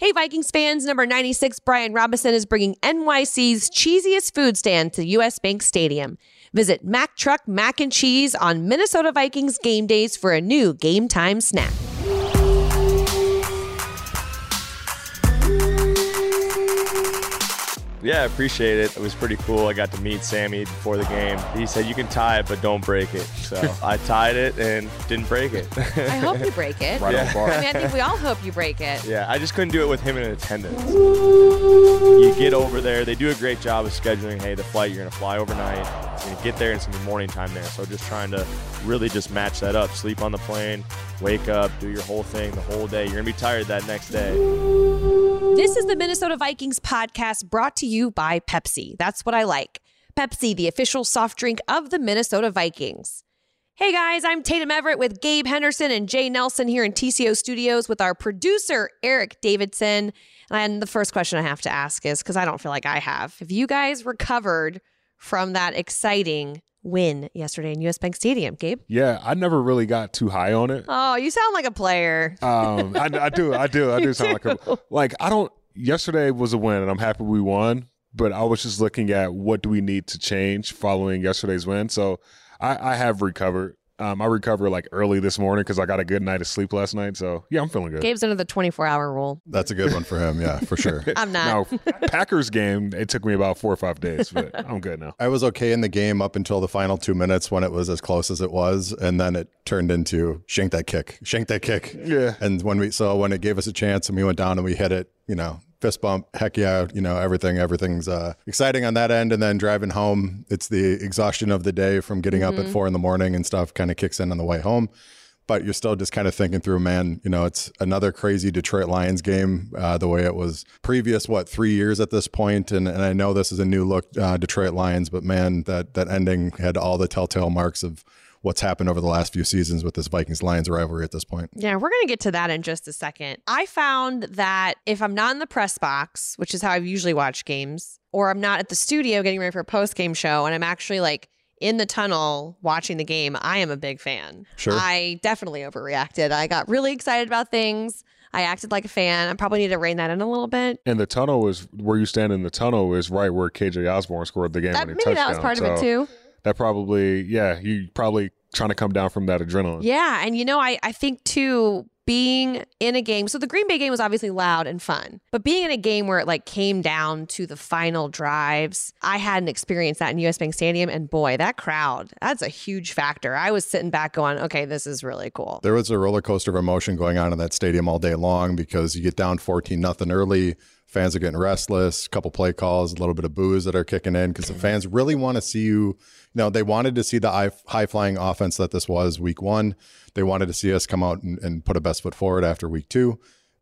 Hey, Vikings fans, number 96, Brian Robinson is bringing NYC's cheesiest food stand to U.S. Bank Stadium. Visit Mac Truck Mac and Cheese on Minnesota Vikings game days for a new game time snack. Yeah, I appreciate it. It was pretty cool. I got to meet Sammy before the game. He said, you can tie it, but don't break it. So I tied it and didn't break it. I hope you break it. Right on bar. I mean, I think we all hope you break it. Yeah, I just couldn't do it with him in attendance. You get over there. They do a great job of scheduling, hey, the flight, you're going to fly overnight. You're going to get there, and it's going to be morning time there. So just trying to really just match that up. Sleep on the plane, wake up, do your whole thing the whole day. You're going to be tired that next day. This is the Minnesota Vikings podcast brought to you by Pepsi. That's what I like. Pepsi, the official soft drink of the Minnesota Vikings. Hey guys, I'm Tatum Everett with Gabe Henderson and Jay Nelson here in TCO studios with our producer, Eric Davidson. And the first question I have to ask is, because I don't feel like I have, if you guys recovered from that exciting win yesterday in U.S. Bank Stadium, Gabe? Yeah, I never really got too high on it. Oh, you sound like a player. I do sound like a player. Like, I don't, yesterday was a win, and I'm happy we won, but I was just looking at what do we need to change following yesterday's win. So I have recovered. I recovered like early this morning because I got a good night of sleep last night. So, yeah, I'm feeling good. Gabe's under the 24-hour rule. That's a good one for him. Yeah, for sure. I'm not. No, Packers game, it took me about 4 or 5 days, but I'm good now. I was okay in the game up until the final 2 minutes when it was as close as it was. And then it turned into shank that kick. Yeah. And when it gave us a chance and we went down and we hit it, you know, fist bump, heck yeah, you know, everything's exciting on that end. And then driving home, it's the exhaustion of the day from getting up at 4 a.m. and stuff kind of kicks in on the way home. But you're still just kind of thinking through, man, you know, it's another crazy Detroit Lions game, the way it was previous, 3 years at this point. And I know this is a new look Detroit Lions, but man, that ending had all the telltale marks of what's happened over the last few seasons with this Vikings-Lions rivalry at this point. Yeah, we're going to get to that in just a second. I found that if I'm not in the press box, which is how I've usually watched games, or I'm not at the studio getting ready for a post-game show, and I'm actually like in the tunnel watching the game, I am a big fan. Sure. I definitely overreacted. I got really excited about things. I acted like a fan. I probably need to rein that in a little bit. And the tunnel is, where you stand in the tunnel is right where KJ Osborne scored the game winning touchdown. Maybe that was part of it too. That probably, you probably trying to come down from that adrenaline. Yeah, and you know, I think too, being in a game, so the Green Bay game was obviously loud and fun, but being in a game where it like came down to the final drives, I hadn't experienced that in U.S. Bank Stadium, and boy, that crowd, that's a huge factor. I was sitting back going, okay, this is really cool. There was a roller coaster of emotion going on in that stadium all day long because you get down 14-0 early, fans are getting restless, a couple play calls, a little bit of boos that are kicking in because the fans really want to see you. You know, they wanted to see the high-flying offense that this was week one. They wanted to see us come out and put a best foot forward after week two.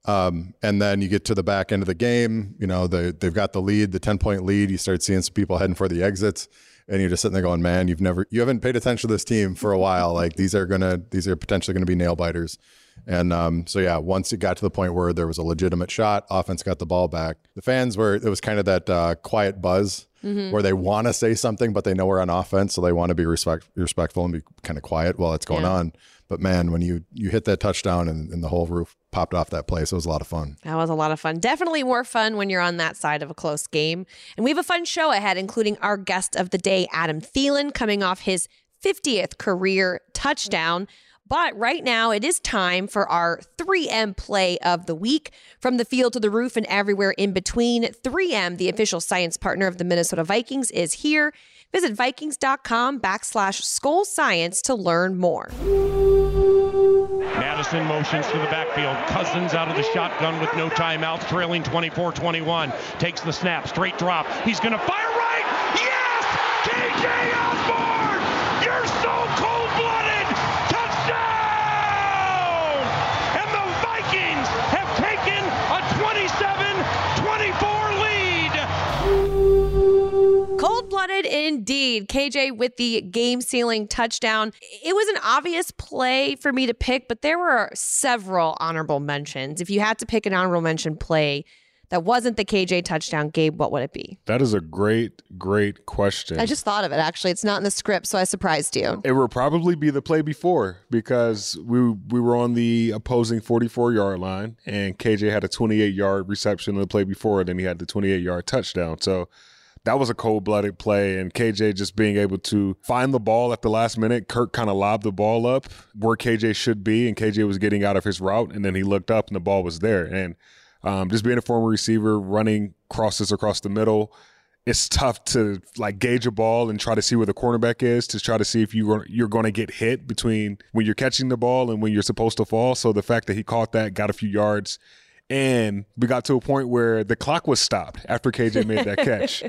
And then you get to the back end of the game. You know, they've got the lead, the 10-point lead. You start seeing some people heading for the exits. And you're just sitting there going, man, you haven't paid attention to this team for a while. Like, these are potentially going to be nail-biters. And once it got to the point where there was a legitimate shot, offense got the ball back. The fans it was kind of that quiet buzz where they want to say something, but they know we're on offense, so they want to be respectful and be kind of quiet while it's going on. But man, when you hit that touchdown and the whole roof popped off that place, it was a lot of fun. That was a lot of fun. Definitely more fun when you're on that side of a close game. And we have a fun show ahead, including our guest of the day, Adam Thielen, coming off his 50th career touchdown. But right now, it is time for our 3M play of the week. From the field to the roof and everywhere in between, 3M, the official science partner of the Minnesota Vikings, is here. Visit Vikings.com/SchoolScience to learn more. Madison motions to the backfield. Cousins out of the shotgun with no timeouts, trailing 24-21. Takes the snap, straight drop. He's going to fire right. Yes! KJ Osborne! Cold-blooded indeed. KJ with the game-sealing touchdown. It was an obvious play for me to pick, but there were several honorable mentions. If you had to pick an honorable mention play that wasn't the KJ touchdown, Gabe, what would it be? That is a great, great question. I just thought of it, actually. It's not in the script, so I surprised you. It would probably be the play before, because we were on the opposing 44-yard line, and KJ had a 28-yard reception in the play before, and then he had the 28-yard touchdown. So that was a cold-blooded play, and KJ just being able to find the ball at the last minute. Kirk kind of lobbed the ball up where KJ should be, and KJ was getting out of his route, and then he looked up, and the ball was there. And just being a former receiver, running crosses across the middle, it's tough to like gauge a ball and try to see where the cornerback is, to try to see if you're going to get hit between when you're catching the ball and when you're supposed to fall. So the fact that he caught that, got a few yards, and we got to a point where the clock was stopped after KJ made that catch,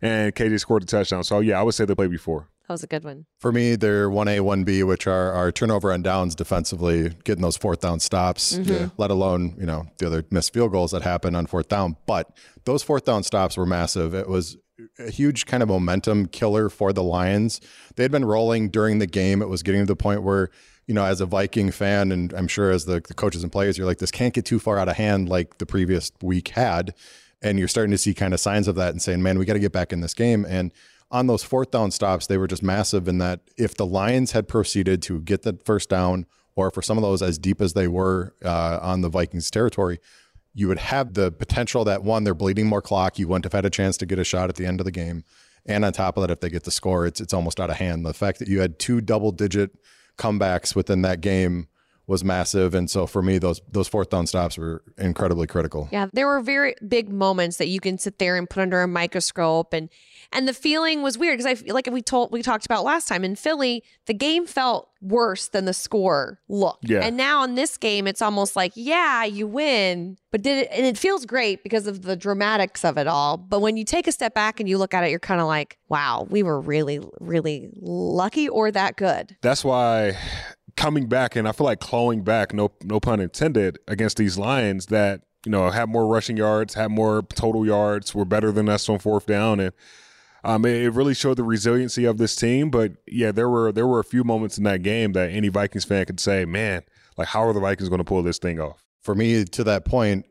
and KJ scored a touchdown. So, yeah, I would say the play before. That was a good one. For me, they're 1A, 1B, which are our turnover on downs defensively, getting those fourth down stops, let alone, you know, the other missed field goals that happened on fourth down. But those fourth down stops were massive. It was a huge kind of momentum killer for the Lions. They'd been rolling during the game. It was getting to the point where, you know, as a Viking fan, and I'm sure as the coaches and players, you're like, this can't get too far out of hand like the previous week had. And you're starting to see kind of signs of that and saying, man, we got to get back in this game. And on those fourth down stops, they were just massive in that if the Lions had proceeded to get the first down, or for some of those as deep as they were on the Vikings territory, you would have the potential that, one, they're bleeding more clock. You wouldn't have had a chance to get a shot at the end of the game. And on top of that, if they get the score, it's almost out of hand. The fact that you had two double-digit comebacks within that game was massive. And so for me, those fourth down stops were incredibly critical. Yeah, there were very big moments that you can sit there and put under a microscope. And the feeling was weird, because I feel like we talked about last time in Philly, the game felt worse than the score looked. Yeah. And now in this game, it's almost like, yeah, you win, but did it? And it feels great because of the dramatics of it all. But when you take a step back and you look at it, you're kind of like, wow, we were really, really lucky or that good. That's why coming back, and I feel like clawing back, no pun intended, against these Lions that, you know, had more rushing yards, had more total yards, were better than us on fourth down. And it really showed the resiliency of this team. But yeah, there were a few moments in that game that any Vikings fan could say, man, like, how are the Vikings going to pull this thing off? For me, to that point,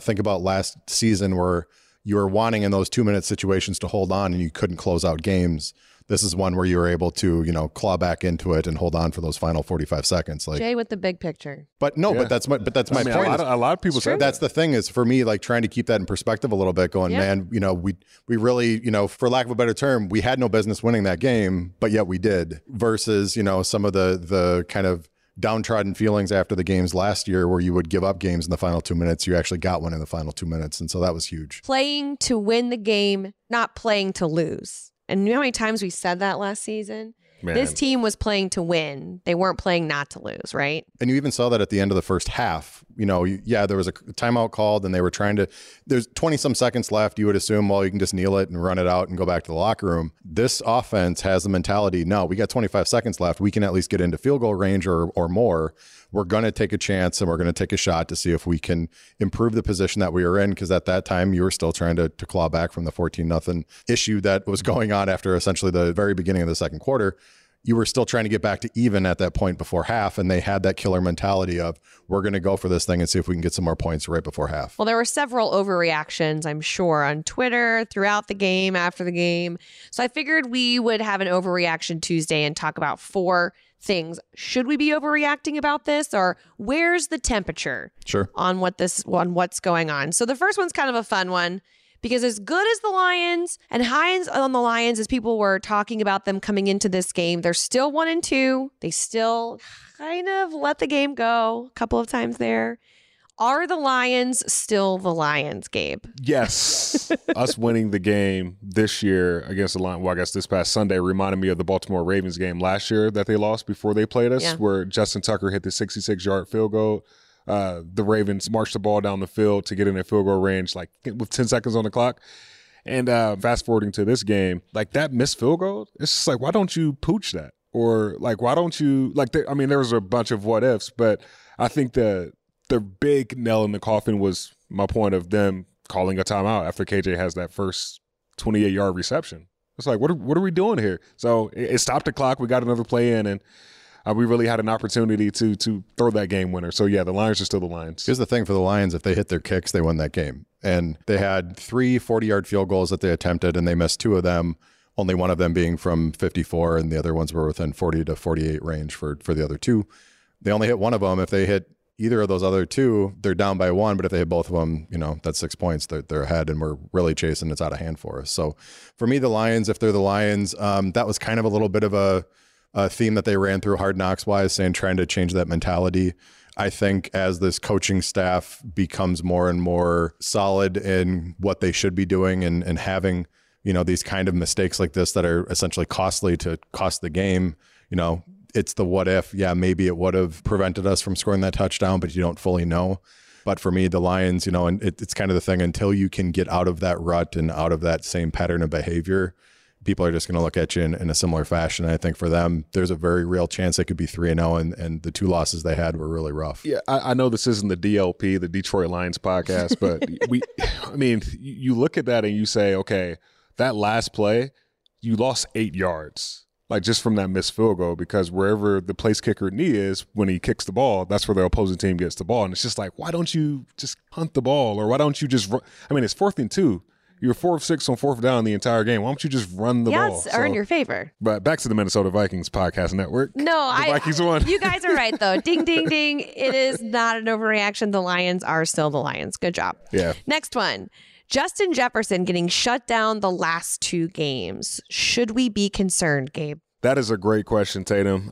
think about last season where you were wanting in those 2-minute situations to hold on and you couldn't close out games. This is one where you were able to, you know, claw back into it and hold on for those final 45 seconds. Like Jay with the big picture. But no, yeah. but that's my point. A lot of people say that's the thing is, for me, like, trying to keep that in perspective a little bit, going, yeah, man, you know, we really, you know, for lack of a better term, we had no business winning that game, but yet we did, versus, you know, some of the kind of downtrodden feelings after the games last year where you would give up games in the final 2 minutes. You actually got one in the final 2 minutes. And so that was huge. Playing to win the game, not playing to lose. And you know how many times we said that last season? Man. This team was playing to win. They weren't playing not to lose, right? And you even saw that at the end of the first half. You know, yeah, there was a timeout called and they were trying to, there's 20-some seconds left. You would assume, well, you can just kneel it and run it out and go back to the locker room. This offense has the mentality, no, we got 25 seconds left. We can at least get into field goal range or more. We're going to take a chance and we're going to take a shot to see if we can improve the position that we were in, because at that time you were still trying to claw back from the 14-0 issue that was going on after essentially the very beginning of the second quarter. You were still trying to get back to even at that point before half, and they had that killer mentality of, we're going to go for this thing and see if we can get some more points right before half. Well, there were several overreactions, I'm sure, on Twitter, throughout the game, after the game. So I figured we would have an overreaction Tuesday and talk about four things. Should we be overreacting about this, or where's the temperature on what's going on? So the first one's kind of a fun one, because as good as the Lions and high on the Lions as people were talking about them coming into this game, they're still 1-2. They still kind of let the game go a couple of times there. Are the Lions still the Lions, Gabe? Yes. Us winning the game this year against the Lions, well, I guess this past Sunday, reminded me of the Baltimore Ravens game last year that they lost before they played us, where Justin Tucker hit the 66-yard field goal. The Ravens marched the ball down the field to get in their field goal range, like with 10 seconds on the clock. And fast forwarding to this game, like, that missed field goal, it's just like, why don't you pooch that? Or like, why don't you, like, I mean, there was a bunch of what ifs, but I think the big nail in the coffin was my point of them calling a timeout after KJ has that first 28-yard reception. It's like, what are we doing here? So it stopped the clock. We got another play in, and we really had an opportunity to throw that game winner. So, yeah, the Lions are still the Lions. Here's the thing for the Lions. If they hit their kicks, they won that game. And they had three 40-yard field goals that they attempted, and they missed two of them, only one of them being from 54, and the other ones were within 40 to 48 range for the other two. They only hit one of them. If they hit either of those other two, they're down by one, but if they hit both of them, you know, that's 6 points. They're ahead, and we're really chasing. It's out of hand for us. So for me, the Lions, if they're the Lions, that was kind of a little bit of a theme that they ran through Hard Knocks-wise, saying trying to change that mentality. I think as this coaching staff becomes more and more solid in what they should be doing and having, you know, these kind of mistakes like this that are essentially costly to cost the game, you know, it's the what if. Yeah, maybe it would have prevented us from scoring that touchdown, but you don't fully know. But for me, the Lions, you know, and it's kind of the thing, until you can get out of that rut and out of that same pattern of behavior, people are just going to look at you in a similar fashion. And I think for them, there's a very real chance they could be 3-0, and the two losses they had were really rough. Yeah, I know this isn't the DLP, the Detroit Lions podcast, but you look at that and you say, okay, that last play, you lost 8 yards, like just from that missed field goal, because wherever the place kicker knee is when he kicks the ball, that's where the opposing team gets the ball. And it's just like, why don't you just punt the ball, or why don't you just run? I mean, it's 4th and 2. You're 4 of 6 on 4th down the entire game. Why don't you just run the ball? Yes, earn your favor. But back to the Minnesota Vikings podcast network. No, Vikings won. You guys are right, though. Ding, ding, ding. It is not an overreaction. The Lions are still the Lions. Good job. Yeah. Next one. Justin Jefferson getting shut down the last two games. Should we be concerned, Gabe? That is a great question, Tatum.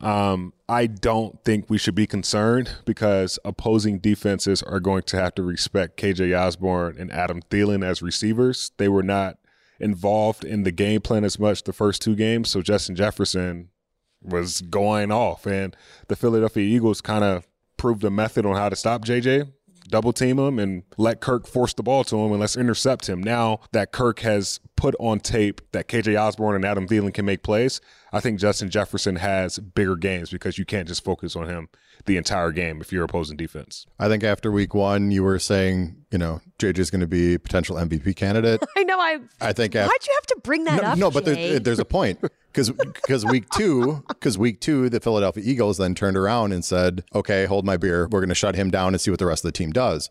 I don't think we should be concerned, because opposing defenses are going to have to respect KJ Osborne and Adam Thielen as receivers. They were not involved in the game plan as much the first two games, so Justin Jefferson was going off. And the Philadelphia Eagles kind of proved a method on how to stop JJ. Double team him and let Kirk force the ball to him, and let's intercept him. Now that Kirk has put on tape that KJ Osborne and Adam Thielen can make plays, I think Justin Jefferson has bigger games, because you can't just focus on him the entire game if you're opposing defense. I think after week 1, you were saying, you know, JJ's going to be potential MVP candidate. I know. I think. Why'd you have to bring that up? No, but there's a point. Because week two, the Philadelphia Eagles then turned around and said, okay, hold my beer. We're going to shut him down and see what the rest of the team does.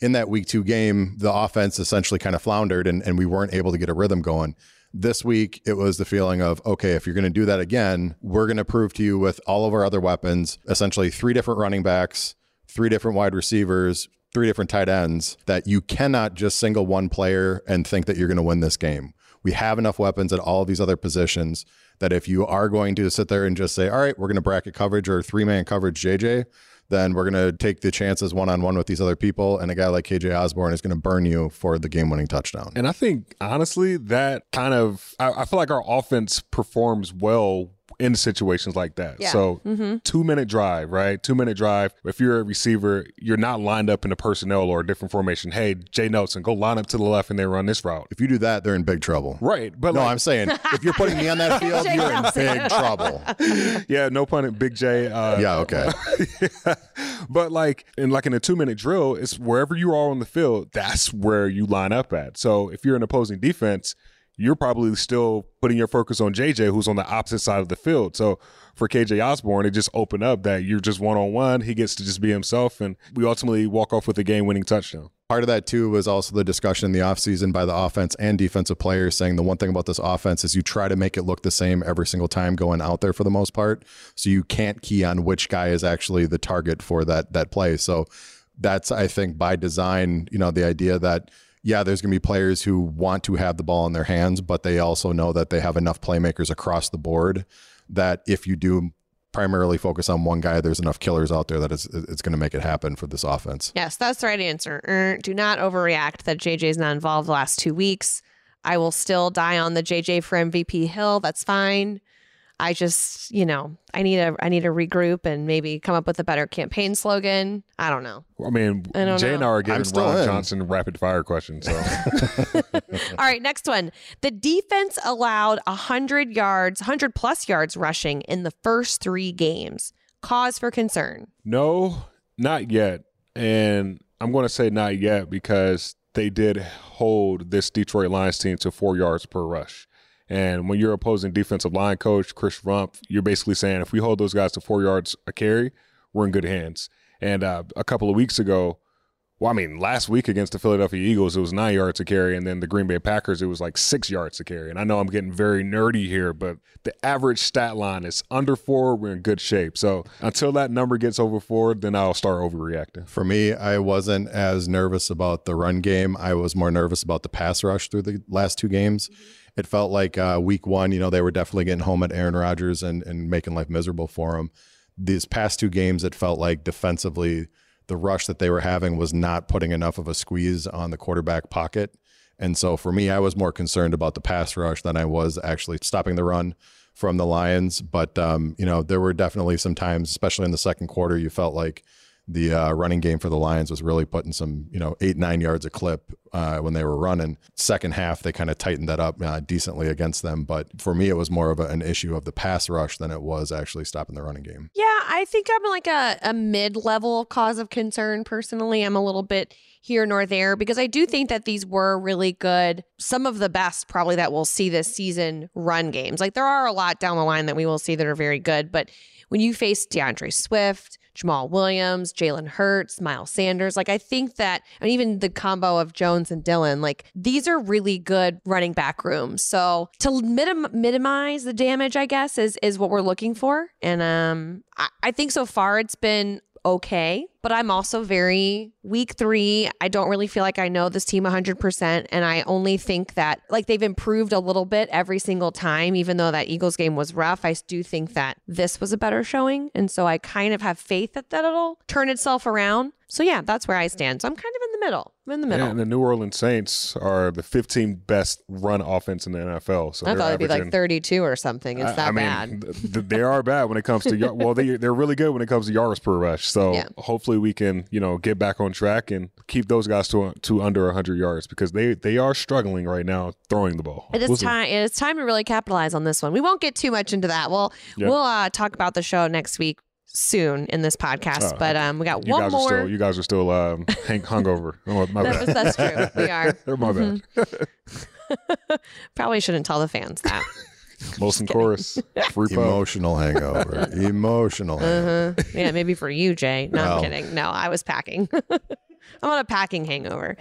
In that week 2 game, the offense essentially kind of floundered, and we weren't able to get a rhythm going. This week, it was the feeling of, okay, if you're going to do that again, we're going to prove to you with all of our other weapons, essentially 3 different running backs, 3 different wide receivers, 3 different tight ends, that you cannot just single one player and think that you're going to win this game. We have enough weapons at all of these other positions that if you are going to sit there and just say, all right, we're going to bracket coverage or 3-man coverage JJ, then we're going to take the chances one-on-one with these other people, and a guy like KJ Osborne is going to burn you for the game-winning touchdown. And I think, honestly, that kind of – I feel like our offense performs well in situations like that. Yeah. So 2-minute drive, right? 2-minute drive. If you're a receiver, you're not lined up in a personnel or a different formation. Hey, Jay Nelson, go line up to the left and then run this route. If you do that, they're in big trouble. Right. But no, I'm saying if you're putting me on that field, you're in big trouble. Yeah, no pun at Big J. Yeah, okay. Yeah. But like in a 2-minute drill, it's wherever you are on the field, that's where you line up at. So if you're an opposing defense, you're probably still putting your focus on JJ, who's on the opposite side of the field. So for KJ Osborne, it just opened up that you're just one-on-one. He gets to just be himself, and we ultimately walk off with a game-winning touchdown. Part of that, too, was also the discussion in the offseason by the offense and defensive players saying the one thing about this offense is you try to make it look the same every single time going out there for the most part, so you can't key on which guy is actually the target for that play. So that's, I think, by design, you know, the idea that yeah, there's going to be players who want to have the ball in their hands, but they also know that they have enough playmakers across the board that if you do primarily focus on one guy, there's enough killers out there that it's going to make it happen for this offense. Yes, that's the right answer. Do not overreact that JJ's not involved the last 2 weeks. I will still die on the JJ for MVP hill. That's fine. I just, you know, I need to regroup and maybe come up with a better campaign slogan. I don't know. I mean, Jay and I are getting Ron Johnson rapid fire questions. So. All right, next one. The defense allowed 100 plus yards rushing in the first 3 games. Cause for concern? No, not yet. And I'm going to say not yet because they did hold this Detroit Lions team to 4 yards per rush. And when you're opposing defensive line coach Chris Rump, you're basically saying if we hold those guys to 4 yards a carry, we're in good hands. And a couple of weeks ago, Well, I mean, last week against the Philadelphia Eagles, it was 9 yards to carry, and then the Green Bay Packers, it was like 6 yards to carry. And I know I'm getting very nerdy here, but the average stat line is under four. We're in good shape. So until that number gets over four, then I'll start overreacting. For me, I wasn't as nervous about the run game. I was more nervous about the pass rush through the last two games. It felt like week one, you know, they were definitely getting home at Aaron Rodgers and making life miserable for him. These past two games, it felt like defensively, the rush that they were having was not putting enough of a squeeze on the quarterback pocket. And so for me, I was more concerned about the pass rush than I was actually stopping the run from the Lions. But, you know, there were definitely some times, especially in the second quarter, you felt like the running game for the Lions was really putting some, you know, 8-9 yards a clip when they were running. Second half, they kind of tightened that up decently against them. But for me, it was more of an issue of the pass rush than it was actually stopping the running game. Yeah, I think I'm like a mid-level cause of concern. Personally, I'm a little bit here nor there because I do think that these were really good, some of the best probably that we'll see this season run games. Like there are a lot down the line that we will see that are very good. But when you face DeAndre Swift, Jamal Williams, Jalen Hurts, Miles Sanders. Like, I think that, and even the combo of Jones and Dillon, like, these are really good running back rooms. So to minimize the damage, I guess, is what we're looking for. And I think so far it's been okay, but I'm also very week three. I don't really feel like I know this team 100%. And I only think that like they've improved a little bit every single time, even though that Eagles game was rough. I do think that this was a better showing. And so I kind of have faith that it'll turn itself around. So yeah, that's where I stand. So I'm kind of in the middle. I'm in the middle. Yeah, and the New Orleans Saints are the 15th best run offense in the NFL. So I thought it'd be like 32 or something. It's that bad. They are bad when it comes to, well, they're really good when it comes to yards per rush. So yeah. Hopefully we can, you know, get back on track and keep those guys to under 100 yards because they are struggling right now throwing the ball. It's time to really capitalize on this one. We won't get too much into that. We'll talk about the show next week. Soon in this podcast, but we got one more. You guys are still hungover. Oh, my bad. That's true. We are. My bad. Probably shouldn't tell the fans that. Molson Chorus. Emotional hangover. Emotional hangover. Yeah, maybe for you, Jay. No, I'm kidding. No, I was packing. I'm on a packing hangover.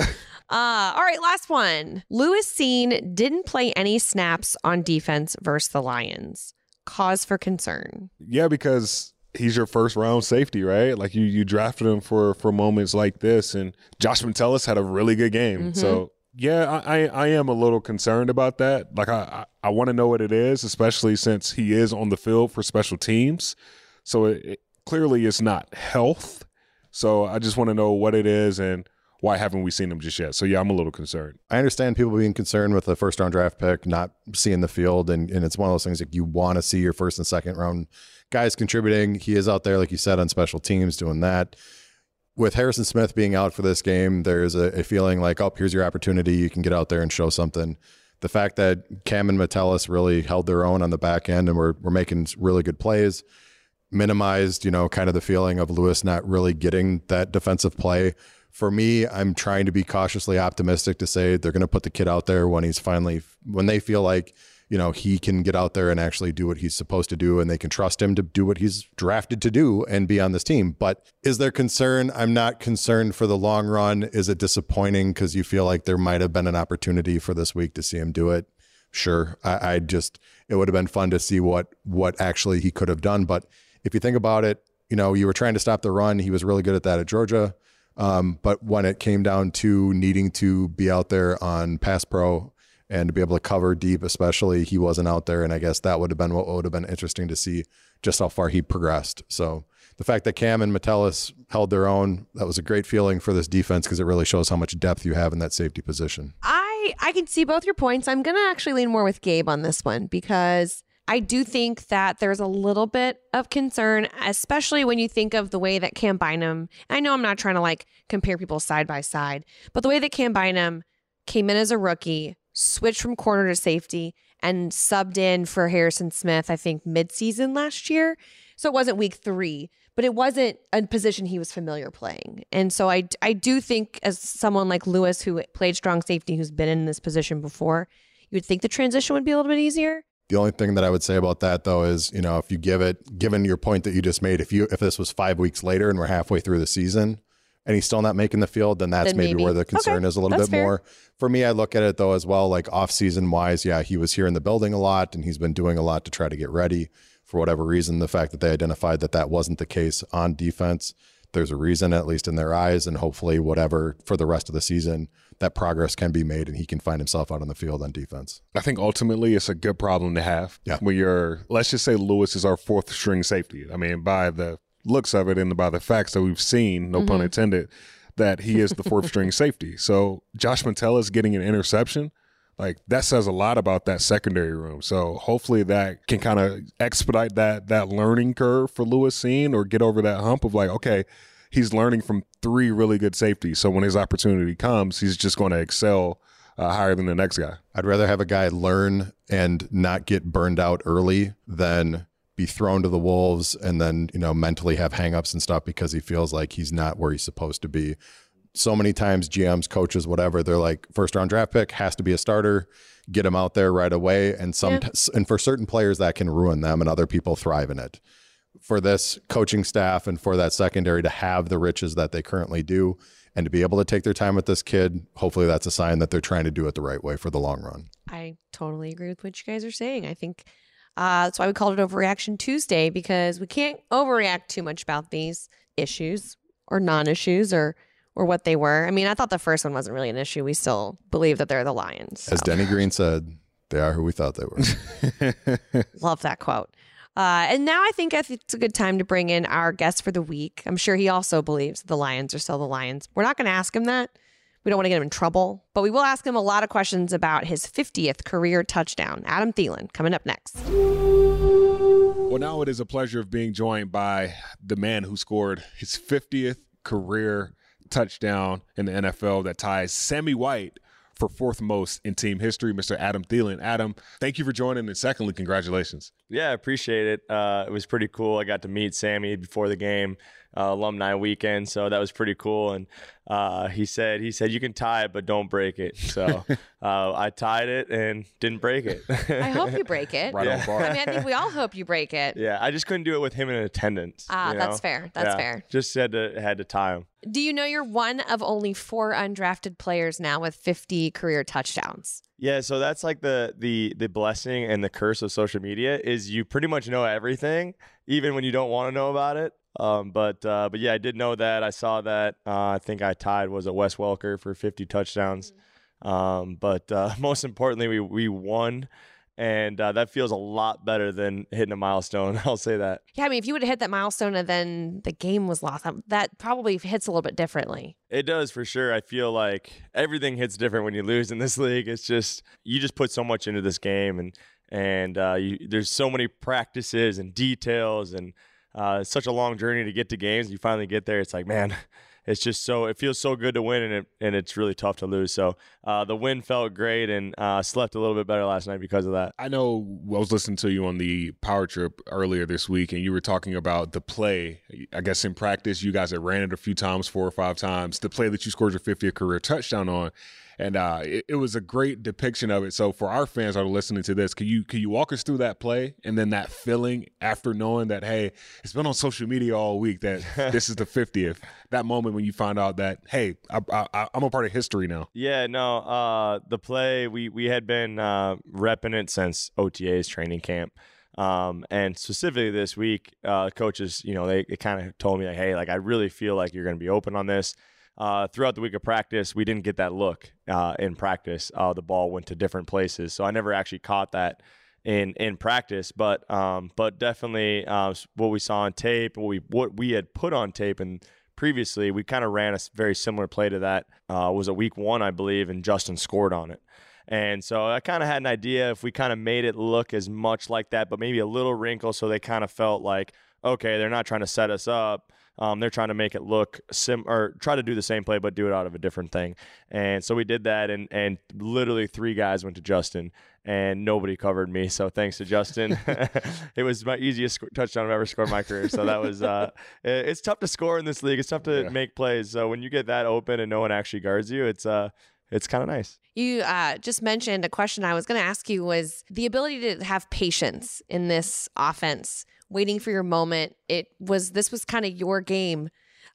All right, last one. Lewisine didn't play any snaps on defense versus the Lions. Cause for concern. Yeah, because he's your first round safety, right? Like you drafted him for moments like this. And Josh Metellus had a really good game. Mm-hmm. So yeah, I am a little concerned about that. Like I want to know what it is, especially since he is on the field for special teams. So it clearly it's not health. So I just want to know what it is and why haven't we seen him just yet? So yeah, I'm a little concerned. I understand people being concerned with the first round draft pick, not seeing the field. And it's one of those things that you want to see your first and second round guys contributing. He is out there, like you said, on special teams doing that. With Harrison Smith being out for this game, there's a feeling like, oh, here's your opportunity. You can get out there and show something. The fact that Cam and Metellus really held their own on the back end and were making really good plays minimized, you know, kind of the feeling of Lewis not really getting that defensive play. For me, I'm trying to be cautiously optimistic to say they're going to put the kid out there when they feel like, you know, he can get out there and actually do what he's supposed to do and they can trust him to do what he's drafted to do and be on this team. But is there concern? I'm not concerned for the long run. Is it disappointing because you feel like there might have been an opportunity for this week to see him do it? Sure. It would have been fun to see what actually he could have done. But if you think about it, you know, you were trying to stop the run. He was really good at that at Georgia. But when it came down to needing to be out there on pass pro, and to be able to cover deep, especially, he wasn't out there. And I guess that would have been what would have been interesting to see just how far he progressed. So the fact that Cam and Metellus held their own, that was a great feeling for this defense because it really shows how much depth you have in that safety position. I can see both your points. I'm going to actually lean more with Gabe on this one because I do think that there's a little bit of concern, especially when you think of the way that Cam Bynum, I know I'm not trying to like compare people side by side, but the way that Cam Bynum came in as a rookie, switched from corner to safety and subbed in for Harrison Smith, I think midseason last year. So it wasn't week three, but it wasn't a position he was familiar playing. And so I do think as someone like Lewis who played strong safety, who's been in this position before, you would think the transition would be a little bit easier. The only thing that I would say about that though is, you know, if you given your point that you just made, if this was 5 weeks later and we're halfway through the season, and he's still not making the field, then that's maybe where the concern is a little bit more. For me, I look at it though as well, like off-season wise, yeah, he was here in the building a lot and he's been doing a lot to try to get ready. For whatever reason, the fact that they identified that that wasn't the case on defense, there's a reason, at least in their eyes, and hopefully whatever for the rest of the season, that progress can be made and he can find himself out on the field on defense. I think ultimately it's a good problem to have. Yeah. When you're, let's just say Lewis is our fourth string safety. I mean, by the looks of it and by the facts that we've seen, no pun intended, that he is the fourth string safety. So Josh Metellus getting an interception, like that says a lot about that secondary room. So hopefully that can kind of expedite that learning curve for Lewis seeing, or get over that hump of like, okay, he's learning from three really good safeties. So when his opportunity comes, he's just going to excel higher than the next guy. I'd rather have a guy learn and not get burned out early than be thrown to the wolves and then, you know, mentally have hangups and stuff because he feels like he's not where he's supposed to be. So many times GMs, coaches, whatever, they're like, first round draft pick has to be a starter, get him out there right away. And and for certain players that can ruin them, and other people thrive in it. For this coaching staff and for that secondary to have the riches that they currently do and to be able to take their time with this kid, hopefully that's a sign that they're trying to do it the right way for the long run. I totally agree with what you guys are saying. I think that's why we called it Overreaction Tuesday, because we can't overreact too much about these issues or non-issues or what they were. I mean, I thought the first one wasn't really an issue. We still believe that they're the Lions. So. As Denny Green said, they are who we thought they were. Love that quote. And now I think it's a good time to bring in our guest for the week. I'm sure he also believes the Lions are still the Lions. We're not going to ask him that. We don't want to get him in trouble, but we will ask him a lot of questions about his 50th career touchdown. Adam Thielen, coming up next. Well, now it is a pleasure of being joined by the man who scored his 50th career touchdown in the NFL that ties Sammy White for fourth most in team history, Mr. Adam Thielen. Adam, thank you for joining, and secondly, congratulations. Yeah, I appreciate it. It was pretty cool. I got to meet Sammy before the game, alumni weekend, so that was pretty cool. And he said, you can tie it, but don't break it. So I tied it and didn't break it. I hope you break it. Right on bar. I mean, I think we all hope you break it. Yeah, I just couldn't do it with him in attendance. That's fair. That's fair. Just had to tie him. Do you know you're one of only four undrafted players now with 50 career touchdowns? Yeah, so that's like the blessing and the curse of social media is you pretty much know everything, even when you don't want to know about it. But yeah, I did know that. I saw that. I think I tied, was it Wes Welker for 50 touchdowns. But most importantly, we won. And that feels a lot better than hitting a milestone. I'll say that. Yeah, I mean, if you would have hit that milestone and then the game was lost, that probably hits a little bit differently. It does, for sure. I feel like everything hits different when you lose in this league. It's just, you just put so much into this game, and there's so many practices and details, and it's such a long journey to get to games. You finally get there. It's like, man, it's just so, it feels so good to win, and it's really tough to lose. So the win felt great, and slept a little bit better last night because of that. I know I was listening to you on the Power Trip earlier this week, and you were talking about the play. I guess in practice, you guys had ran it a few times, 4 or 5 times, the play that you scored your 50th career touchdown on. And it was a great depiction of it. So for our fans that are listening to this, can you walk us through that play and then that feeling after knowing that, hey, it's been on social media all week that this is the 50th, that moment when you find out that, hey, I'm a part of history now? Yeah, no, the play, we had been repping it since OTA's training camp. And specifically this week, coaches, you know, they kind of told me, like, hey, like, I really feel like you're going to be open on this. Throughout the week of practice, we didn't get that look in practice. The ball went to different places, so I never actually caught that in practice. But definitely what we saw on tape, what we had put on tape, and previously we kind of ran a very similar play to that. Was a week 1, I believe, and Justin scored on it. And so I kind of had an idea if we kind of made it look as much like that, but maybe a little wrinkle, so they kind of felt like, okay, they're not trying to set us up. They're trying to make it look or try to do the same play, but do it out of a different thing. And so we did that, and literally 3 guys went to Justin, and nobody covered me. So thanks to Justin. It was my easiest touchdown I've ever scored in my career. So that was it's tough to score in this league. It's tough to make plays. So when you get that open and no one actually guards you, it's kind of nice. You just mentioned a question I was going to ask you was the ability to have patience in this offense, waiting for your moment. This was kind of your game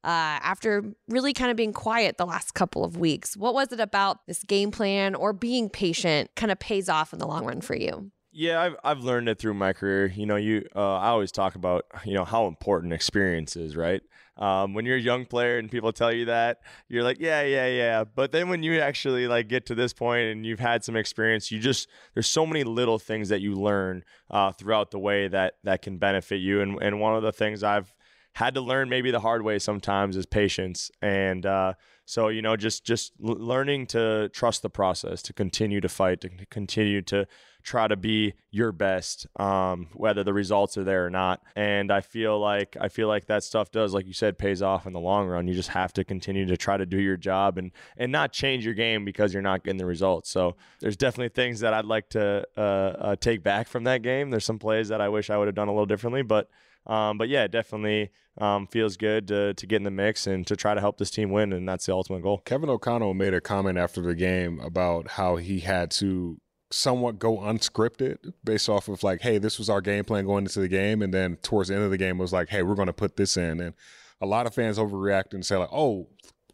after really kind of being quiet the last couple of weeks. What was it about this game plan or being patient kind of pays off in the long run for you? Yeah, I've learned it through my career. You know, I always talk about, you know, how important experience is, right? When you're a young player and people tell you that, you're like, yeah. But then when you actually like get to this point and you've had some experience, there's so many little things that you learn throughout the way that can benefit you. And one of the things I've had to learn maybe the hard way sometimes is patience. And so, you know, just learning to trust the process, to continue to fight, to continue to try to be your best, whether the results are there or not. And I feel like that stuff does, like you said, pays off in the long run. You just have to continue to try to do your job and not change your game because you're not getting the results. So there's definitely things that I'd like to take back from that game. There's some plays that I wish I would have done a little differently, but yeah, it definitely feels good to get in the mix and to try to help this team win, and that's the ultimate goal. Kevin O'Connell made a comment after the game about how he had to somewhat go unscripted based off of like, hey, this was our game plan going into the game, and then towards the end of the game was like, hey, we're going to put this in. And a lot of fans overreact and say like, oh,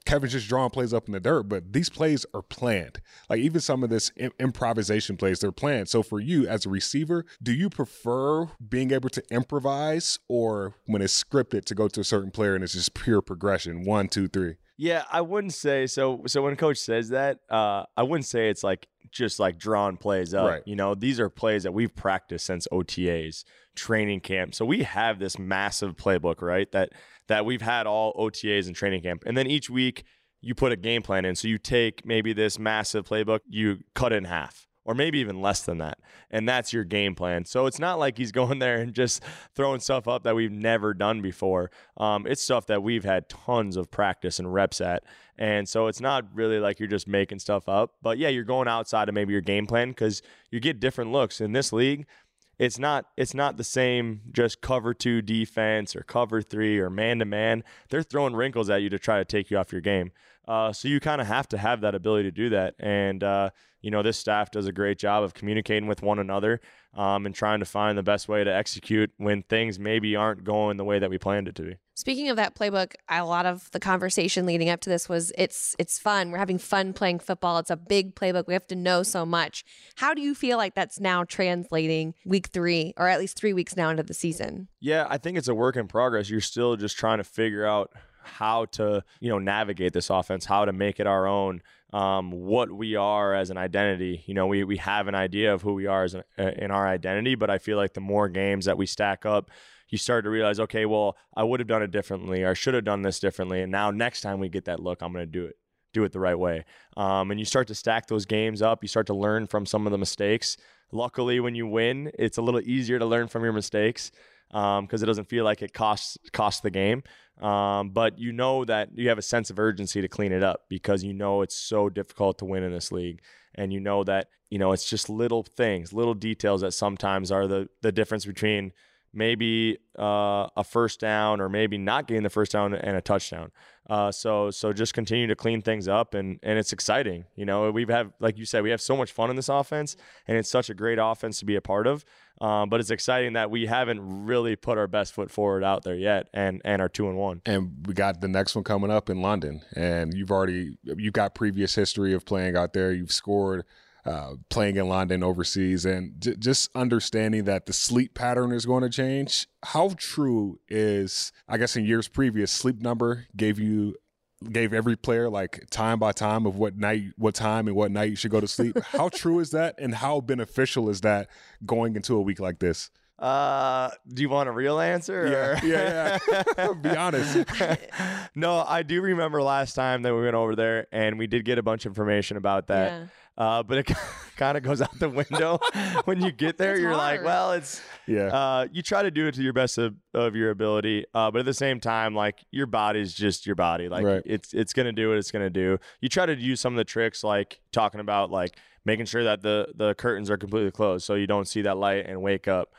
Kevin's just drawing plays up in the dirt, but these plays are planned. Like even some of this improvisation plays, they're planned. So for you as a receiver, do you prefer being able to improvise or when it's scripted to go to a certain player and it's just pure progression, 1, 2, 3? Yeah, I wouldn't say so. So when coach says that, I wouldn't say it's like just like drawing plays up. Right. You know, these are plays that we've practiced since OTAs, training camp. So we have this massive playbook, right? That we've had all OTAs and training camp, and then each week you put a game plan in. So you take maybe this massive playbook, you cut it in half, or maybe even less than that, and that's your game plan. So it's not like he's going there and just throwing stuff up that we've never done before. It's stuff that we've had tons of practice and reps at, and so it's not really like you're just making stuff up. But yeah, you're going outside of maybe your game plan because you get different looks in this league. It's not the same just cover 2 defense or cover 3 or man-to-man. They're throwing wrinkles at you to try to take you off your game. So you kind of have to have that ability to do that. And, you know, this staff does a great job of communicating with one another and trying to find the best way to execute when things maybe aren't going the way that we planned it to be. Speaking of that playbook, a lot of the conversation leading up to this was it's fun. We're having fun playing football. It's a big playbook. We have to know so much. How do you feel like that's now translating week 3 or at least 3 weeks now into the season? Yeah, I think it's a work in progress. You're still just trying to figure out how to, you know, navigate this offense, how to make it our own, what we are as an identity. You know, we have an idea of who we are as in our identity, but I feel like the more games that we stack up, you start to realize, okay, well, I would have done it differently, or I should have done this differently, and now next time we get that look, I'm going to do it the right way. And you start to stack those games up. You start to learn from some of the mistakes. Luckily, when you win, it's a little easier to learn from your mistakes because it doesn't feel like it costs the game. But you know that you have a sense of urgency to clean it up because you know it's so difficult to win in this league. And you know that, you know, it's just little things, little details that sometimes are the difference between maybe a first down or maybe not getting the first down and a touchdown. So just continue to clean things up, and it's exciting. You know, like you said, we have so much fun in this offense, and it's such a great offense to be a part of. But it's exciting that we haven't really put our best foot forward out there yet, and are 2-1. And we got the next one coming up in London, and you've got previous history of playing out there. You've scored playing in London overseas, and just understanding that the sleep pattern is going to change. How true is, I guess in years previous, Sleep Number gave every player like time by time of what time and what night you should go to sleep? How true is that, and how beneficial is that going into a week like this? Do you want a real answer? Yeah. Be honest. No, I do remember last time that we went over there, and we did get a bunch of information about that. Yeah. But it kind of goes out the window when you get there. You're hard. Like, well, it's, yeah. You try to do it to your best of your ability. But at the same time, like, your body's just your body. Like, right. It's going to do what it's going to do. You try to use some of the tricks, like talking about, like, making sure that the curtains are completely closed so you don't see that light and wake up.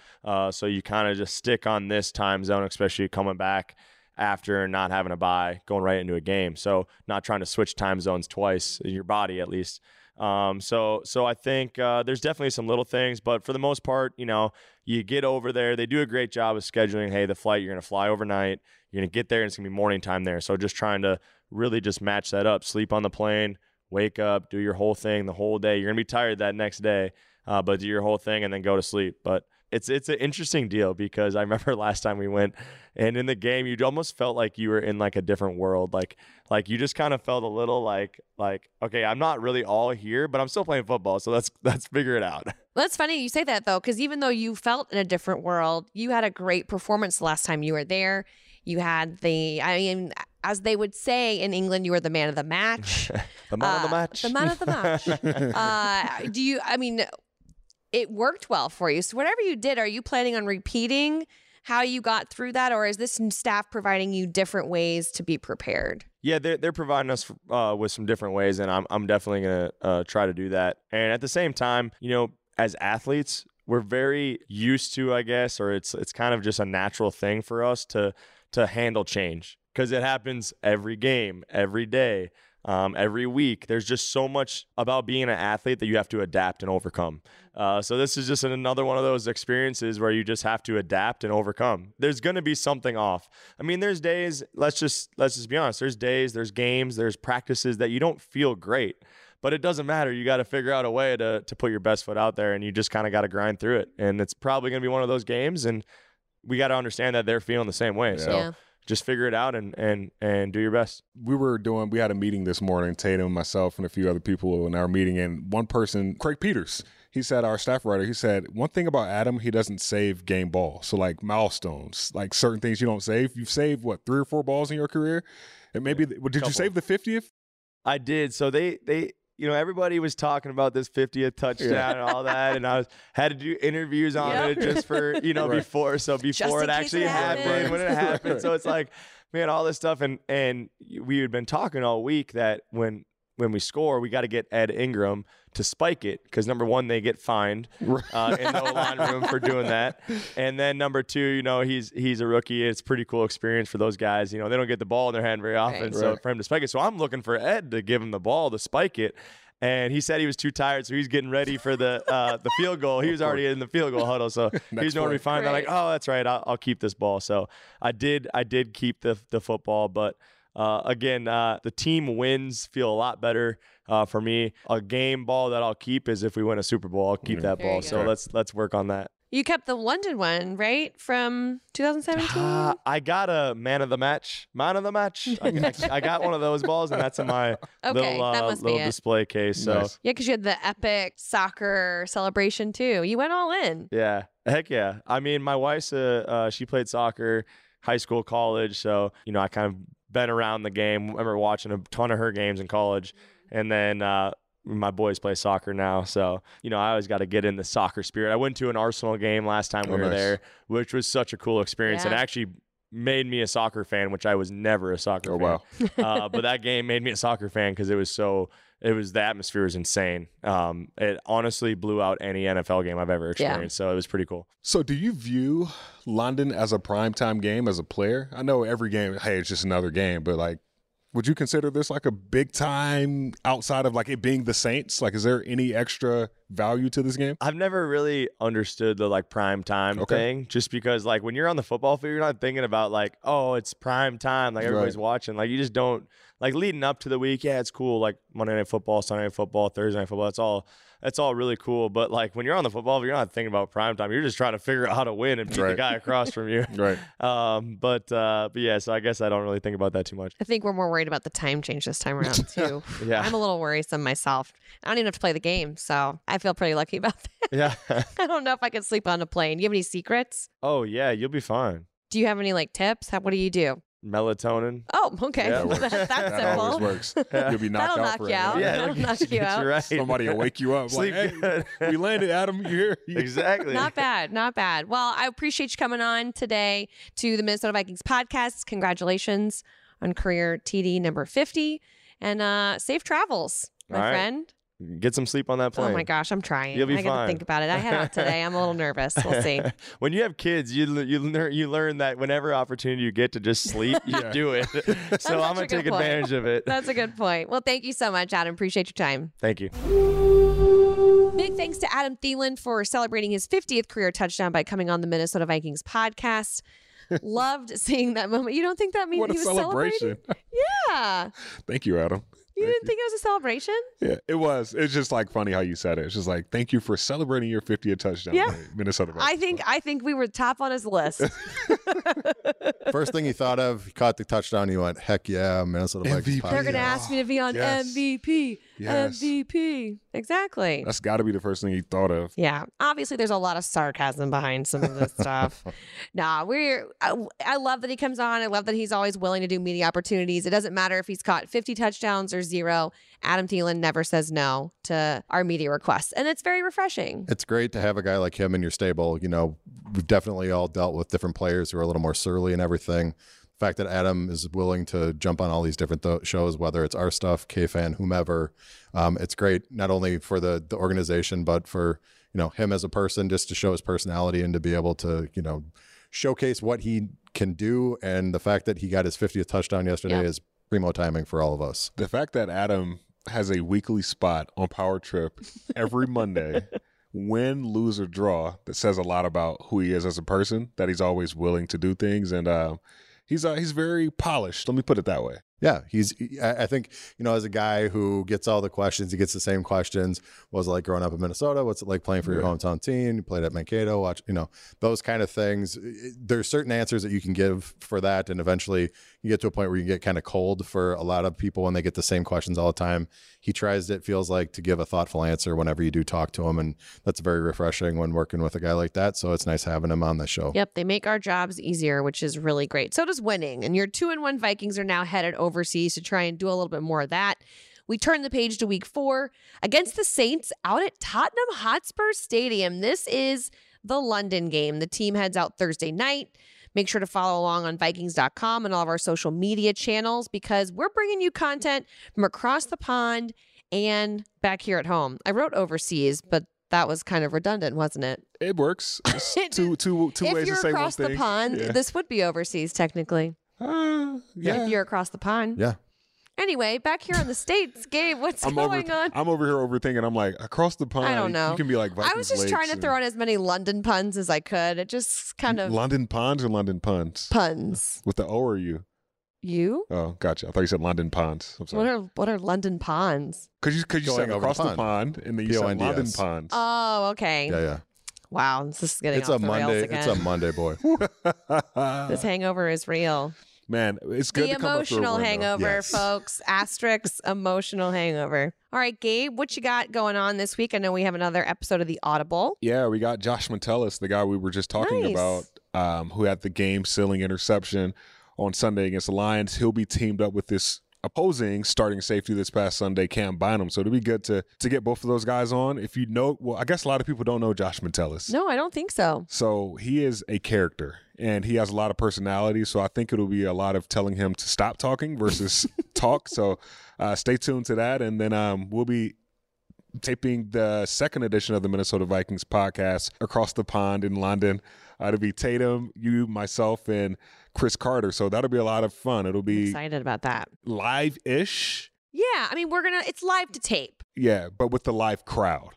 So you kind of just stick on this time zone, especially coming back after not having a bye, going right into a game. So not trying to switch time zones twice, your body at least. So I think there's definitely some little things, but for the most part, you know, you get over there. They do a great job of scheduling. Hey, the flight, you're going to fly overnight. You're going to get there, and it's going to be morning time there. So just trying to really just match that up. Sleep on the plane, wake up, do your whole thing the whole day. You're going to be tired that next day, but do your whole thing and then go to sleep. But it's an interesting deal, because I remember last time we went, and in the game, you almost felt like you were in like a different world. Like you just kind of felt a little like, okay, I'm not really all here, but I'm still playing football. So let's figure it out. That's funny you say that though, because even though you felt in a different world, you had a great performance the last time you were there. You had as they would say in England, you were the man of the match. The man of the match. The man of the match. It worked well for you. So whatever you did, are you planning on repeating how you got through that? Or is this staff providing you different ways to be prepared? Yeah, they're providing us with some different ways. And I'm definitely going to try to do that. And at the same time, you know, as athletes, we're very used to, I guess, or it's kind of just a natural thing for us to handle change, because it happens every game, every day, every week. There's just so much about being an athlete that you have to adapt and overcome. So this is just another one of those experiences where you just have to adapt and overcome. There's going to be something off. I mean, there's days, let's just be honest. There's days, there's games, there's practices that you don't feel great, but it doesn't matter. You got to figure out a way to put your best foot out there, and you just kind of got to grind through it. And it's probably going to be one of those games, and we got to understand that they're feeling the same way. Yeah. So yeah. Just figure it out and do your best. We had a meeting this morning, Tatum, myself, and a few other people in our meeting, and one person, Craig Peters, he said, our staff writer, he said, one thing about Adam, he doesn't save game ball. So like milestones, like certain things you don't save. You've saved, what, 3 or 4 balls in your career? And maybe, did you save the 50th? I did. So they you know, everybody was talking about this 50th touchdown and all that, and I had to do interviews on it just for, you know, before it actually happened, when it happened. So it's like, man, all this stuff, and we had been talking all week that when we score, we got to get Ed Ingram to spike it, because number one, they get fined in the O-line room for doing that, and then number two, you know, he's a rookie. It's a pretty cool experience for those guys. You know, they don't get the ball in their hand very often, so for him to spike it. So I'm looking for Ed to give him the ball to spike it, and he said he was too tired, so he's getting ready for the field goal. He was already in the field goal huddle, so he's normally fine. I'm like, oh, that's right, I'll keep this ball. So I did keep the football, but. Again, the team wins feel a lot better for me. A game ball that I'll keep is if we win a Super Bowl, I'll keep that ball. So let's work on that. You kept the London one, right, from 2017? I got a man of the match. I got one of those balls, and that's in my little display case. So nice. Yeah, because you had the epic soccer celebration too. You went all in. Yeah, heck yeah. I mean, my wife's she played soccer, high school, college, so you know I kind of been around the game. I remember watching a ton of her games in college, and then my boys play soccer now, so you know I always got to get in the soccer spirit. I went to an Arsenal game last time we were there, which was such a cool experience, and actually made me a soccer fan, which I was never a soccer fan. Wow. But that game made me a soccer fan, because the atmosphere was insane. It honestly blew out any NFL game I've ever experienced. Yeah. So it was pretty cool. So do you view London as a primetime game as a player? I know every game, hey, it's just another game, but like, would you consider this like a big time outside of like it being the Saints? Like, is there any extra value to this game? I've never really understood the like prime time thing, just because like when you're on the football field, you're not thinking about like, oh, it's prime time, like everybody's watching. Like you just don't, like leading up to the week. Yeah, it's cool. Like Monday Night Football, Sunday Night Football, Thursday Night Football. That's all really cool. But like when you're on the football field, you're not thinking about prime time. You're just trying to figure out how to win and beat the guy across from you. But yeah, so I guess I don't really think about that too much. I think we're more worried about the time change this time around too. Yeah. I'm a little worrisome myself. I don't even have to play the game, so I feel pretty lucky about that. Yeah. I don't know if I can sleep on a plane. Do you have any secrets? Oh yeah, you'll be fine. Do you have any like tips? What do you do? Melatonin. Oh, okay. Yeah, that simple. Always works. You'll be knocked out. That'll knock you out. Yeah, that'll knock you out. Right. Somebody will wake you up. Sleep like, hey, we landed, Adam. You're here. Exactly. Not bad. Well, I appreciate you coming on today to the Minnesota Vikings podcast. Congratulations on career TD number 50, and safe travels, my friend. Get some sleep on that plane. Oh my gosh, I'm trying. You'll be fine. I got to think about it. I had out today. I'm a little nervous. We'll see. When you have kids, you learn that whenever opportunity you get to just sleep, you do it. So I'm going to take advantage of it. That's a good point. Well, thank you so much, Adam. Appreciate your time. Thank you. Big thanks to Adam Thielen for celebrating his 50th career touchdown by coming on the Minnesota Vikings podcast. Loved seeing that moment. You don't think that means he was celebrating? Yeah. Thank you, Adam. You didn't think it was a celebration? Yeah, it was. It's just like funny how you said it. It's just like, thank you for celebrating your 50th touchdown. Yeah. Minnesota Vikings. I think we were top on his list. First thing he thought of, he caught the touchdown. He went, heck yeah, Minnesota Vikings. They're going to ask me to be on MVP. Yes. MVP. Exactly. That's got to be the first thing he thought of. Yeah. Obviously, there's a lot of sarcasm behind some of this stuff. I love that he comes on. I love that he's always willing to do media opportunities. It doesn't matter if he's caught 50 touchdowns or zero. Adam Thielen never says no to our media requests, and it's very refreshing. It's great to have a guy like him in your stable. You know, we've definitely all dealt with different players who are a little more surly and everything. The fact that Adam is willing to jump on all these different shows, whether it's our stuff, KFan, whomever, it's great not only for the organization, but for, you know, him as a person, just to show his personality and to be able to, you know, showcase what he can do. And the fact that he got his 50th touchdown yesterday is primo timing for all of us. The fact that Adam has a weekly spot on Power Trip every Monday, win, lose, or draw, that says a lot about who he is as a person, that he's always willing to do things. And he's very polished. Let me put it that way. Yeah, I think, you know, as a guy who gets all the questions, he gets the same questions. What was it like growing up in Minnesota? What's it like playing for your hometown team? You played at Mankato, you know, those kind of things. There's certain answers that you can give for that, and eventually you get to a point where you get kind of cold for a lot of people when they get the same questions all the time. He tries, it feels like, to give a thoughtful answer whenever you do talk to him, and that's very refreshing when working with a guy like that. So it's nice having him on the show. Yep, they make our jobs easier, which is really great. So does winning, and your 2-1 Vikings are now headed overseas to try and do a little bit more of that. We turn the page to week 4 against the Saints out at Tottenham Hotspur Stadium. This is the London game. The team heads out Thursday night. Make sure to follow along on Vikings.com and all of our social media channels, because we're bringing you content from across the pond and back here at home. I wrote overseas, but that was kind of redundant, wasn't it? It works. Two ways to say one thing. If you're across the pond, this would be overseas technically. If you're across the pond. Yeah. Anyway, back here in the States, Gabe, what's going on? I'm over here overthinking. I'm like, across the pond. I don't know. You can be like Vikings. I was just trying to throw in as many London puns as I could. It just kind of... London ponds or London puns? Puns. With the O or U? You? Oh, gotcha. I thought you said London ponds. I'm sorry. What are London ponds? Because you said across the pond and then you said London ponds. Oh, okay. Yeah. Wow, this is getting off the rails again. It's a Monday, boy. This hangover is real. Man, it's good to come up through a window. The emotional hangover, folks. Asterisk, emotional hangover. All right, Gabe, what you got going on this week? I know we have another episode of The Audible. Yeah, we got Josh Metellus, the guy we were just talking about, who had the game-sealing interception on Sunday against the Lions. He'll be teamed up with this opposing starting safety this past Sunday, Cam Bynum. So it'll be good to get both of those guys on. If you know, well, I guess a lot of people don't know Josh Metellus. No, I don't think so. So he is a character and he has a lot of personality. So I think it'll be a lot of telling him to stop talking versus talk. So stay tuned to that. And then we'll be taping the second edition of the Minnesota Vikings podcast across the pond in London. It'll be Tatum, you, myself, and Chris Carter. So that'll be a lot of fun. It'll be excited about that. Live-ish. Yeah. I mean, it's live to tape. Yeah, but with the live crowd.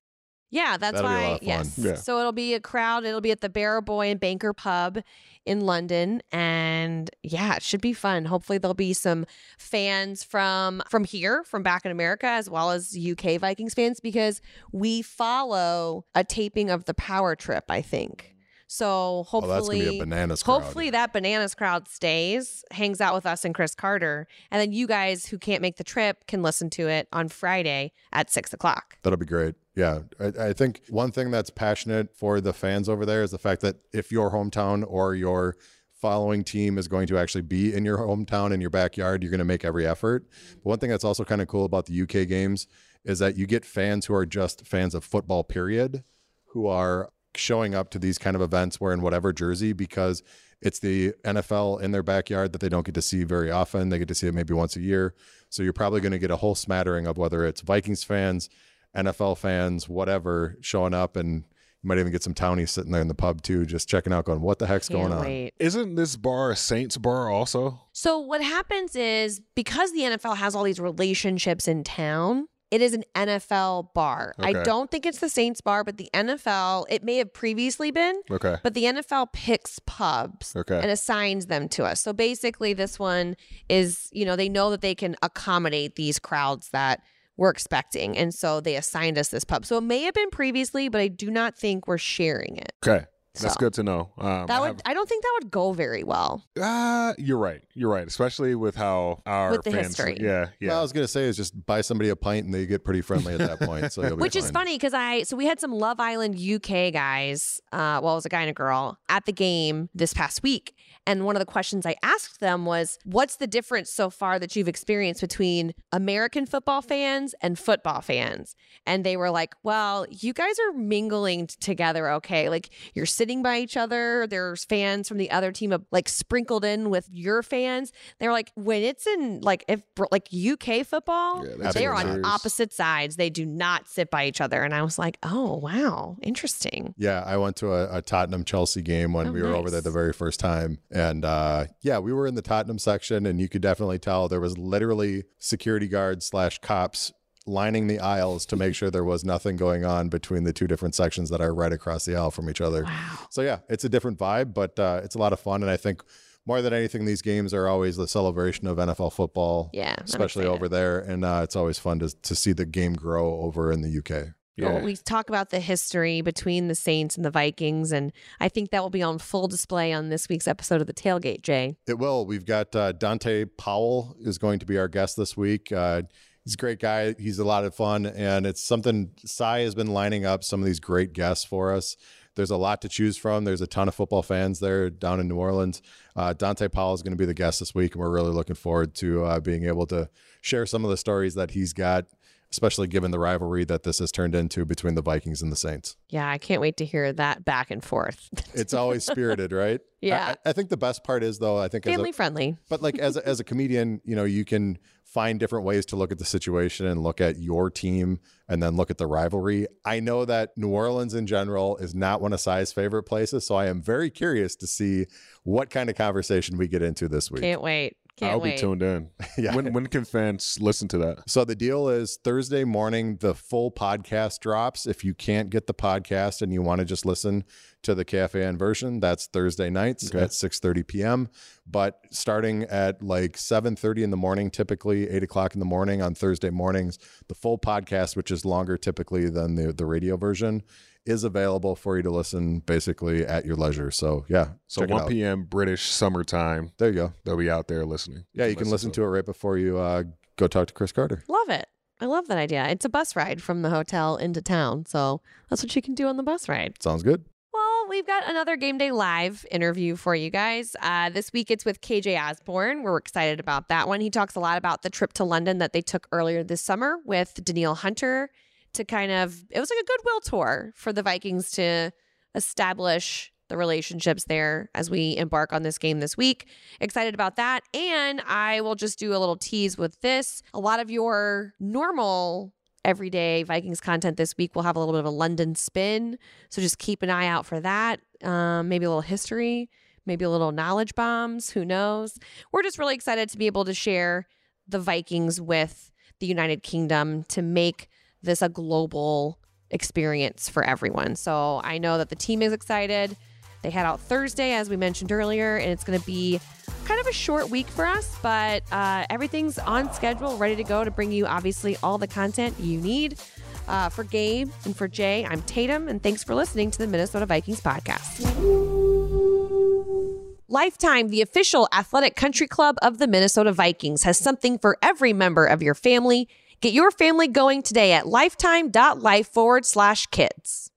Yeah, that's why. Yeah. So it'll be a crowd. It'll be at the Barrowboy and Banker Pub in London. And yeah, it should be fun. Hopefully there'll be some fans from here, from back in America, as well as UK Vikings fans, because we follow a taping of the Power Trip, I think. So hopefully, that's gonna be a bananas crowd. Hopefully that bananas crowd stays, hangs out with us and Chris Carter. And then you guys who can't make the trip can listen to it on Friday at 6:00. That'll be great. Yeah. I think one thing that's passionate for the fans over there is the fact that if your hometown or your following team is going to actually be in your hometown, in your backyard, you're going to make every effort. But one thing that's also kind of cool about the UK games is that you get fans who are just fans of football, period, who are showing up to these kind of events wearing whatever jersey because it's the NFL in their backyard that they don't get to see very often. They get to see it maybe once a year. So you're probably going to get a whole smattering of whether it's Vikings fans, NFL fans, whatever, showing up, and you might even get some townies sitting there in the pub too, just checking out going, what the heck's going on? Isn't this bar a Saints bar also? So what happens is, because the NFL has all these relationships in town, it is an NFL bar. Okay. I don't think it's the Saints bar, but the NFL, it may have previously been, okay, but the NFL picks pubs, okay, and assigns them to us. So basically this one is, you know, they know that they can accommodate these crowds that we're expecting, and so they assigned us this pub. So it may have been previously, but I do not think we're sharing it. Okay. That's good to know. I don't think that would go very well. You're right. You're right. Especially with how our with the fans, history. Yeah, yeah. Well, I was going to say is just buy somebody a pint and they get pretty friendly at that point. So you'll be Which fine. Is funny because so we had some Love Island UK guys, it was a guy and a girl, at the game this past week. And one of the questions I asked them was, what's the difference so far that you've experienced between American football fans and football fans? And they were like, well, you guys are mingling together, okay? Like, you're sitting by each other. There's fans from the other team, like, sprinkled in with your fans. They were like, when it's in, like, UK football, yeah, they're on opposite sides. They do not sit by each other. And I was like, oh, wow, interesting. Yeah, I went to a Tottenham-Chelsea game when we were over there the very first time. And we were in the Tottenham section, and you could definitely tell there was literally security guards / cops lining the aisles to make sure there was nothing going on between the two different sections that are right across the aisle from each other. Wow. So yeah, it's a different vibe, but it's a lot of fun. And I think more than anything, these games are always the celebration of NFL football, yeah, especially over there. And it's always fun to see the game grow over in the UK. Yeah. We talk about the history between the Saints and the Vikings, and I think that will be on full display on this week's episode of The Tailgate, Jay. It will. We've got Dante Powell is going to be our guest this week. He's a great guy. He's a lot of fun, and it's something Cy has been lining up some of these great guests for us. There's a lot to choose from. There's a ton of football fans there down in New Orleans. Dante Powell is going to be the guest this week, and we're really looking forward to being able to share some of the stories that he's got, especially given the rivalry that this has turned into between the Vikings and the Saints. Yeah, I can't wait to hear that back and forth. It's always spirited, right? Yeah. I think the best part is, though, I think family friendly. But like as a comedian, you know, you can find different ways to look at the situation and look at your team and then look at the rivalry. I know that New Orleans in general is not one of Cy's favorite places, so I am very curious to see what kind of conversation we get into this week. Can't wait. I'll be tuned in. Yeah. When can fans listen to that? So the deal is Thursday morning, the full podcast drops. If you can't get the podcast and you want to just listen to the KFAN version, that's Thursday nights at 6:30 p.m. But starting at like 7:30 in the morning, typically 8 o'clock in the morning on Thursday mornings, the full podcast, which is longer typically than the radio version, is available for you to listen basically at your leisure. So yeah. So 1 p.m. British summertime. There you go. They'll be out there listening. Yeah, you can listen to it right before you go talk to Chris Carter. Love it. I love that idea. It's a bus ride from the hotel into town. So that's what you can do on the bus ride. Sounds good. Well, we've got another Game Day Live interview for you guys. This week it's with KJ Osborne. We're excited about that one. He talks a lot about the trip to London that they took earlier this summer with Daniil Hunter. It was like a goodwill tour for the Vikings to establish the relationships there as we embark on this game this week. Excited about that. And I will just do a little tease with this. A lot of your normal everyday Vikings content this week will have a little bit of a London spin. So just keep an eye out for that. Maybe a little history, maybe a little knowledge bombs. Who knows? We're just really excited to be able to share the Vikings with the United Kingdom to make this a global experience for everyone. So I know that the team is excited. They head out Thursday, as we mentioned earlier, and it's going to be kind of a short week for us, but everything's on schedule, ready to go to bring you obviously all the content you need. For Gabe and for Jay, I'm Tatum, and thanks for listening to the Minnesota Vikings podcast. Lifetime, the official athletic country club of the Minnesota Vikings, has something for every member of your family. Get your family going today at lifetime.life/kids.